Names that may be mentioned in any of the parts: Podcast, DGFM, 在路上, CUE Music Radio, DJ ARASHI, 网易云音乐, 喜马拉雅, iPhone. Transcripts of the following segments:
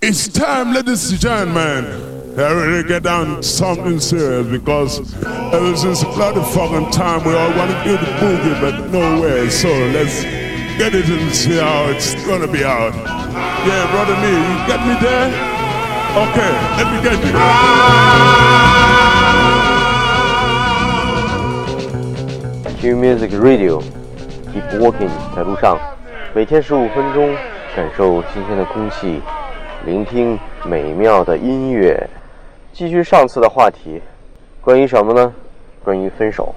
It's time, ladies and gentlemen, to really get down something serious, because ever since bloody fucking time we all want to do the boogie, but nowhere. So let's get it and see how it's gonna be out. Yeah, brother me, you get me there? Okay, let me get you. CUE Music Radio， keep walking， 在路上，每天15分钟，感受新鲜的空气。聆听美妙的音乐，继续上次的话题，关于什么呢？关于分手。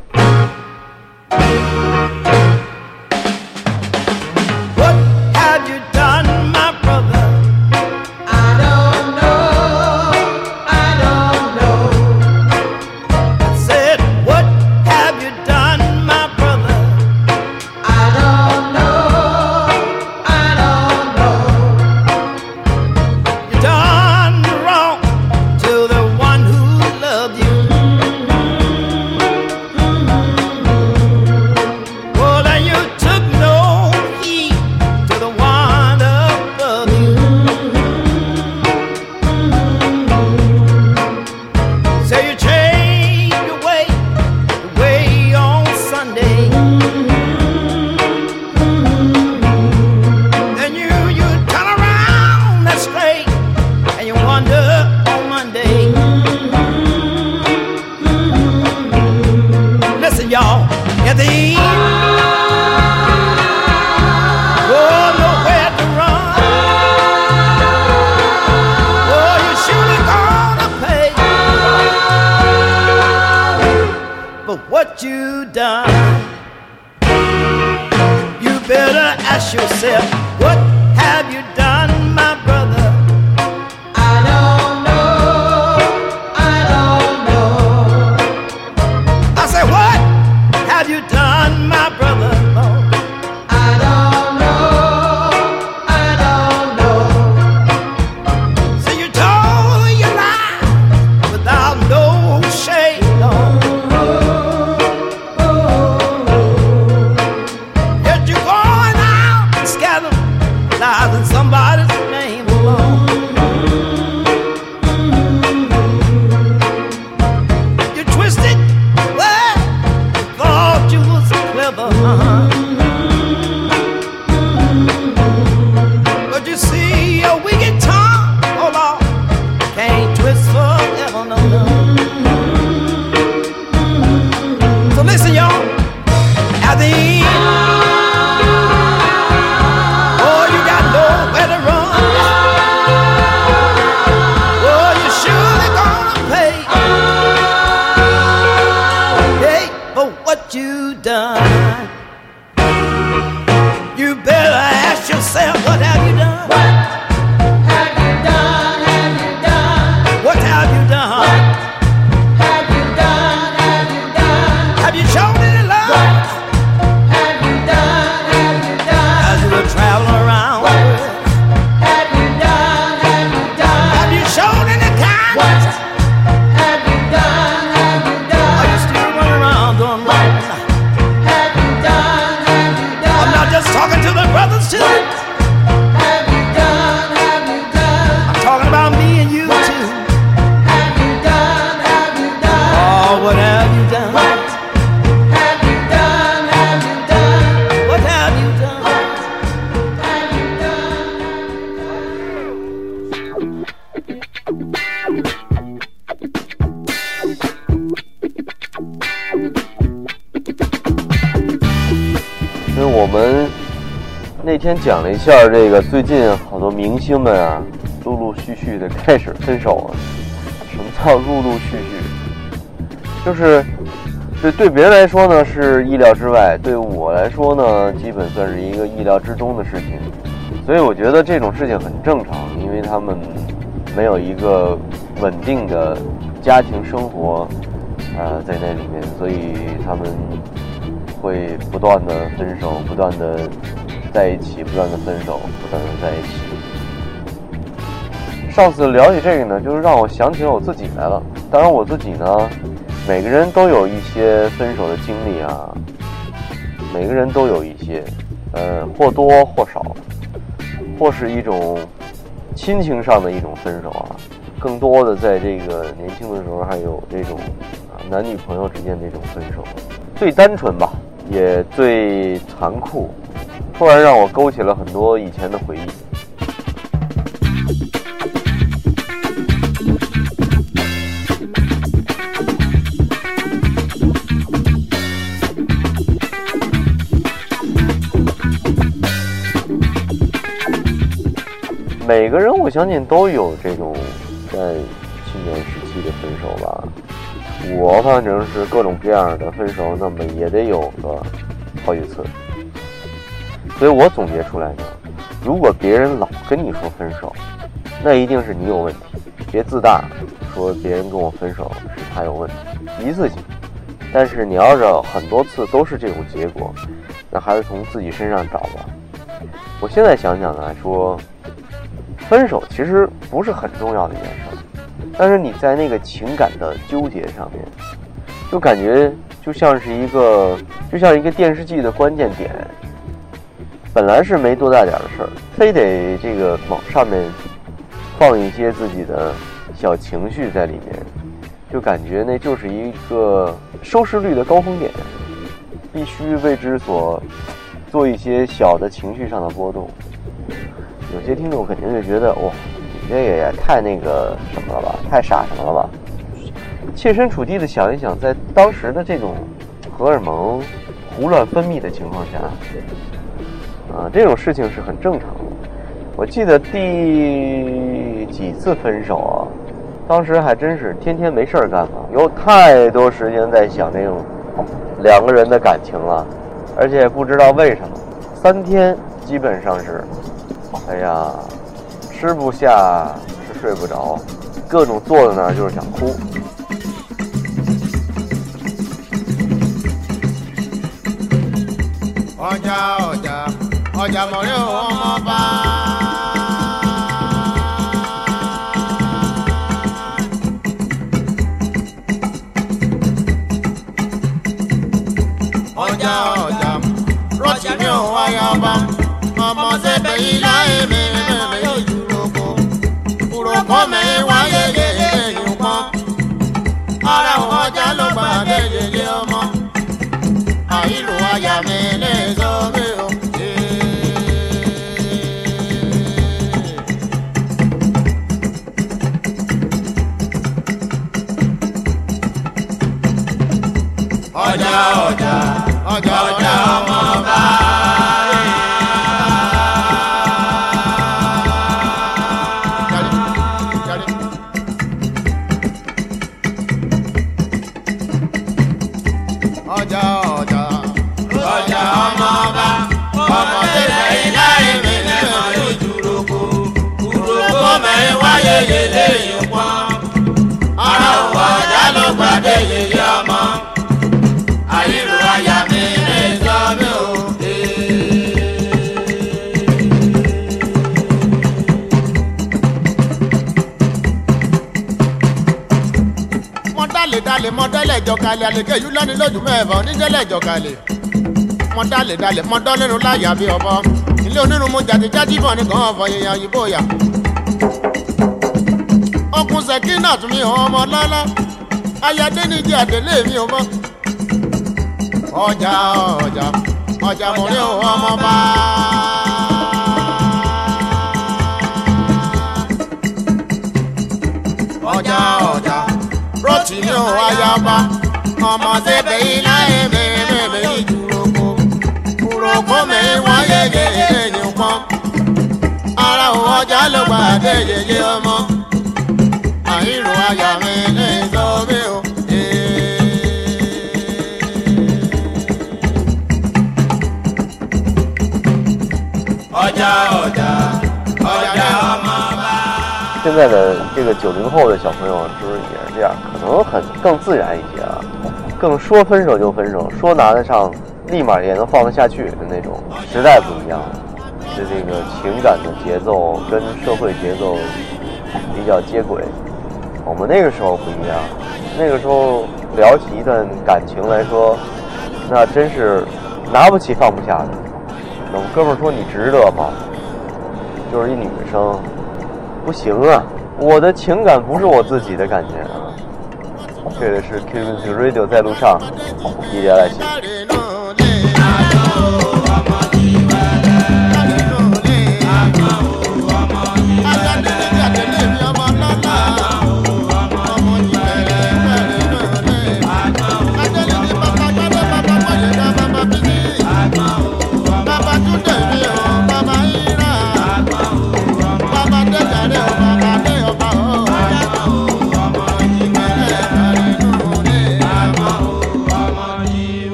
先讲了一下这个最近好多明星们啊，陆陆续续的开始分手了。什么叫陆陆续续？就是对别人来说呢是意料之外，对我来说呢基本算是一个意料之中的事情。所以我觉得这种事情很正常，因为他们没有一个稳定的家庭生活在那里面，所以他们会不断的分手，不断的在一起，不断的分手，不断的在一起。上次聊起这个呢，就是让我想起了我自己来了。当然我自己呢，每个人都有一些分手的经历啊，每个人都有一些或多或少，或是一种亲情上的一种分手啊，更多的在这个年轻的时候还有这种男女朋友之间的这种分手，最单纯吧，也最残酷，突然让我勾起了很多以前的回忆。每个人我相信都有这种在青年时期的分手吧，我反正是各种这样的分手，那么也得有个好几次。所以我总结出来的，如果别人老跟你说分手，那一定是你有问题，别自大，说别人跟我分手是他有问题，一次性。但是你要是很多次都是这种结果，那还是从自己身上找吧。我现在想想来说，分手其实不是很重要的一件事，但是你在那个情感的纠结上面，就感觉就像一个电视剧的关键点，本来是没多大点的事儿，非得这个往上面放一些自己的小情绪在里面，就感觉那就是一个收视率的高峰点，必须为之所做一些小的情绪上的波动。有些听众肯定就觉得，哇，你这也太那个什么了吧，太傻什么了吧。切身处地的想一想，在当时的这种荷尔蒙胡乱分泌的情况下，这种事情是很正常的。我记得第几次分手啊，当时还真是天天没事儿干嘛，有太多时间在想那种两个人的感情了，而且不知道为什么3天基本上是哎呀，吃不下，是睡不着，各种坐在那儿就是想哭。Mọ̀dálẹ̀ jọ̀kalẹ̀ àlèké yìí lọ́ni lójú mẹ́fà oníjẹ́lẹ̀ jọ̀kalẹ̀. Mọ̀dálẹ̀ mọ̀dọ́lẹ́nu láyà bí ọ̀bọ. Ilé onírun mu jàdíjàdí bọ̀ ní kàn fọ yẹyẹ òyìnbó yà. Okun Sẹ̀kínà tún mi hàn ọmọ lọ́lá. Ayadé ni jẹ́ àdélé mi ò mọ́. Ọjà mò ń rí òun ọmọ bá. Rọ́ọ̀tì ní òun ayaba, ọmọ sẹ́bẹ̀ ilá ẹ̀mẹ̀rẹ̀mẹ̀ ìdúrókò. Kúrókò mẹ́rin wá yẹ̀yẹ̀ ẹ̀yìn pọ́n. Ara òun ọjà ló gbà dẹ́yẹ̀yẹ̀ ọmọ. Àìrò ayà mi ní ìsọ́bí o. Ọjà ọmọ bá. 现在的这个90后的小朋友是不是也是这样？可能更自然一些啊，更说分手就分手，说拿得上，立马也能放得下去的那种。时代不一样，是这个情感的节奏跟社会节奏比较接轨。我们那个时候不一样，那个时候聊起一段感情来说，那真是拿不起放不下的。我哥们说你值得吗？就是一女生。不行啊，我的情感不是我自己的感觉啊。这里是 CUE Music Radio 在路上，DJ ARASHI。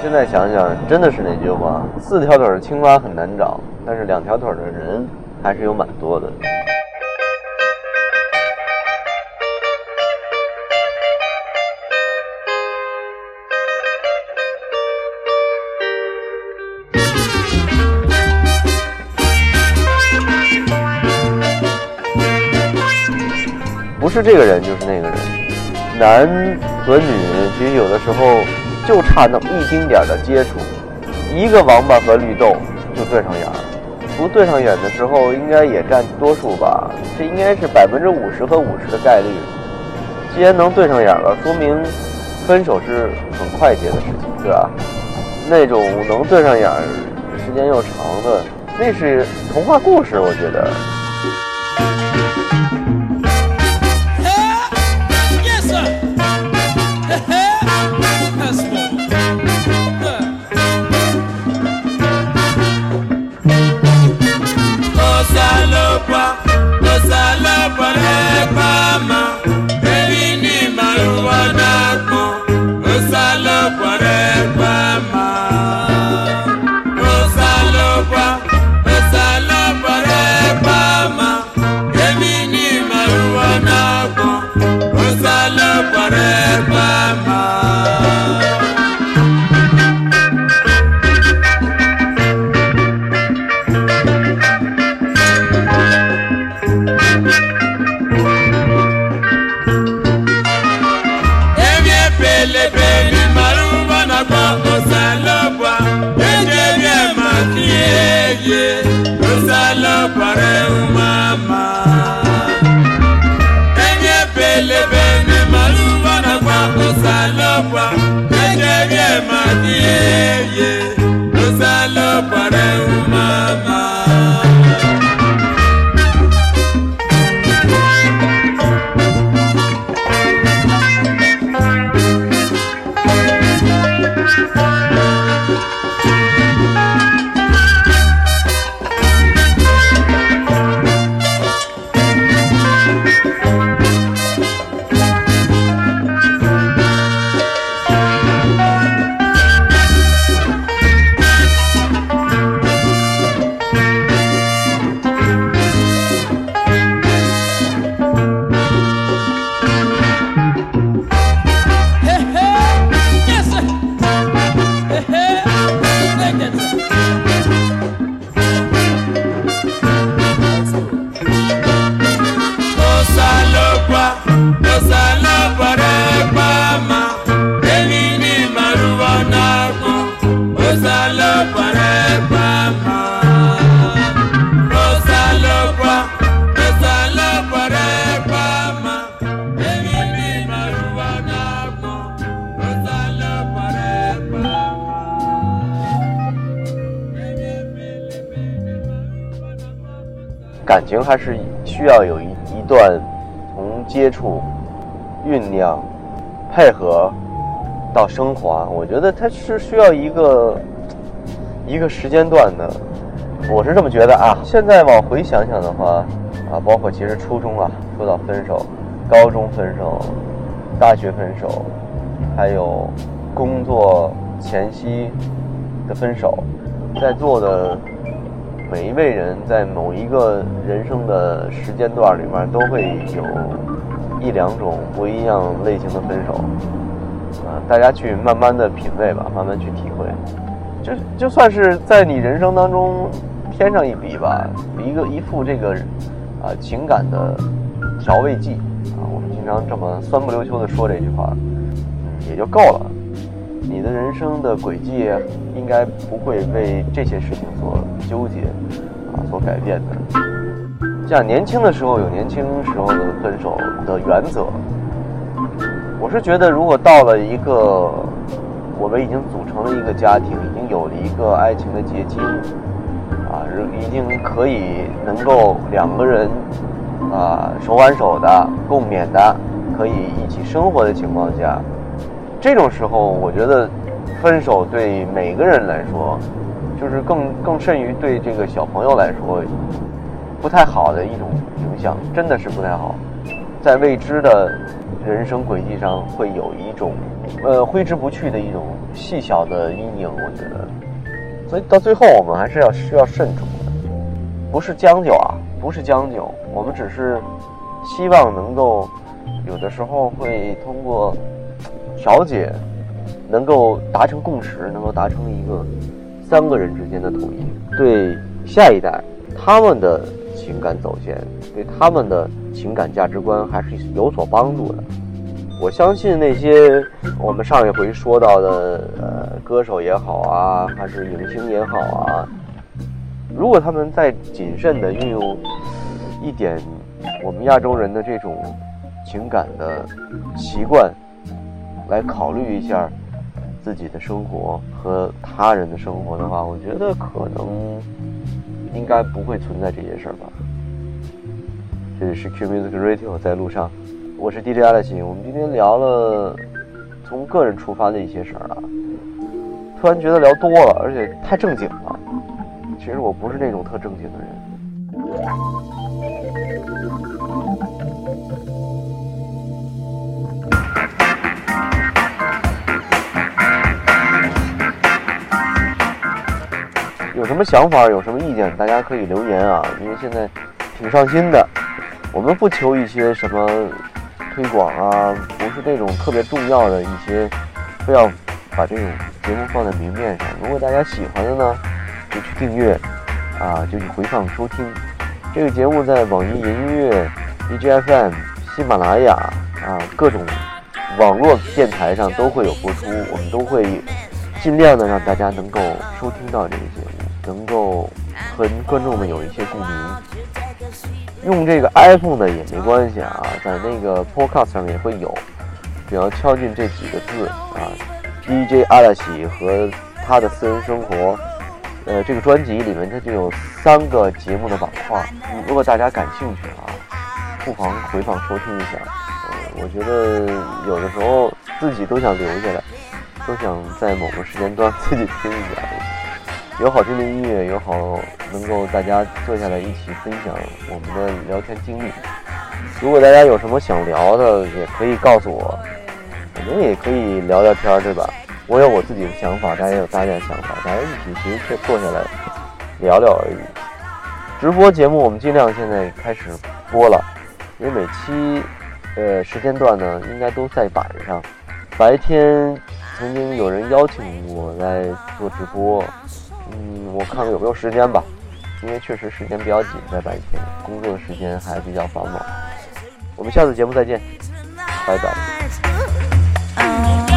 现在想想真的是那句话，四条腿的青蛙很难找，但是两条腿的人还是有蛮多的。不是这个人就是那个人，男和女其实有的时候就差那么一丁点的接触，一个王八和绿豆就对上眼儿，不对上眼的时候应该也占多数吧，这应该是50%和50%的概率。既然能对上眼了，说明分手是很快捷的事情，对吧？那种能对上眼儿时间又长的，那是童话故事，我觉得。感情还是需要有一段从接触、酝酿、配合到升华，我觉得它是需要一个时间段的，我是这么觉得啊。现在往回想想的话，啊，包括其实初中啊，说到分手，高中分手，大学分手，还有工作前夕的分手，在座的每一位人在某一个人生的时间段里面都会有一两种不一样类型的分手，大家去慢慢的品味吧，慢慢去体会，就算是在你人生当中添上一笔吧，一副这个情感的调味剂啊，我们经常这么酸不溜秋的说这句话，也就够了。你的人生的轨迹应该不会为这些事情所纠结，所改变的。这样年轻的时候有年轻时候的分手的原则。我是觉得，如果到了一个我们已经组成了一个家庭，已经有了一个爱情的结晶，啊，已经可以能够两个人啊手挽手的、共勉的，可以一起生活的情况下，这种时候我觉得分手对每个人来说，就是更甚于对这个小朋友来说，不太好的一种影响，真的是不太好。在未知的人生轨迹上，会有一种挥之不去的一种细小的阴影，我觉得。所以到最后，我们还是需要慎重的，不是将就啊，不是将就，我们只是希望能够有的时候会通过调解，能够达成共识，能够达成一个三个人之间的统一，对下一代他们的情感走线，对他们的情感价值观还是有所帮助的。我相信那些我们上一回说到的歌手也好啊，还是影星也好啊，如果他们再谨慎地运用一点我们亚洲人的这种情感的习惯，来考虑一下自己的生活和他人的生活的话，我觉得可能应该不会存在这些事儿吧。这里是 CUE Music Radio 在路上，我是 DJ ARASHI。我们今天聊了从个人出发的一些事儿啊，突然觉得聊多了，而且太正经了。其实我不是那种特正经的人。有什么想法，有什么意见，大家可以留言啊，因为现在挺上心的。我们不求一些什么推广啊，不是那种特别重要的一些，非要把这种节目放在明面上。如果大家喜欢的呢，就去订阅啊，就去回放收听。这个节目在网易云音乐、DGFM、喜马拉雅啊各种网络电台上都会有播出，我们都会尽量的让大家能够收听到这个节目，能够和观众们有一些共鸣。用这个 iPhone 的也没关系啊，在那个 Podcast 上面也会有，只要敲进这几个字啊 ，DJ ARASHI和他的私人生活，这个专辑里面它就有3个节目的板块，如果大家感兴趣啊，不妨回放收听一下。我觉得有的时候自己都想留下来，都想在某个时间段自己听一下。有好听的音乐，有好能够大家坐下来一起分享我们的聊天经历。如果大家有什么想聊的，也可以告诉我，我们也可以聊聊天，对吧？我有我自己的想法，大家有大家的想法，大家一起其实坐下来聊聊而已。直播节目我们尽量现在开始播了，因为每期时间段呢应该都在板上。白天曾经有人邀请我来做直播，我看看有没有时间吧，因为确实时间比较紧，在白天工作的时间还比较繁忙。我们下次节目再见，拜拜。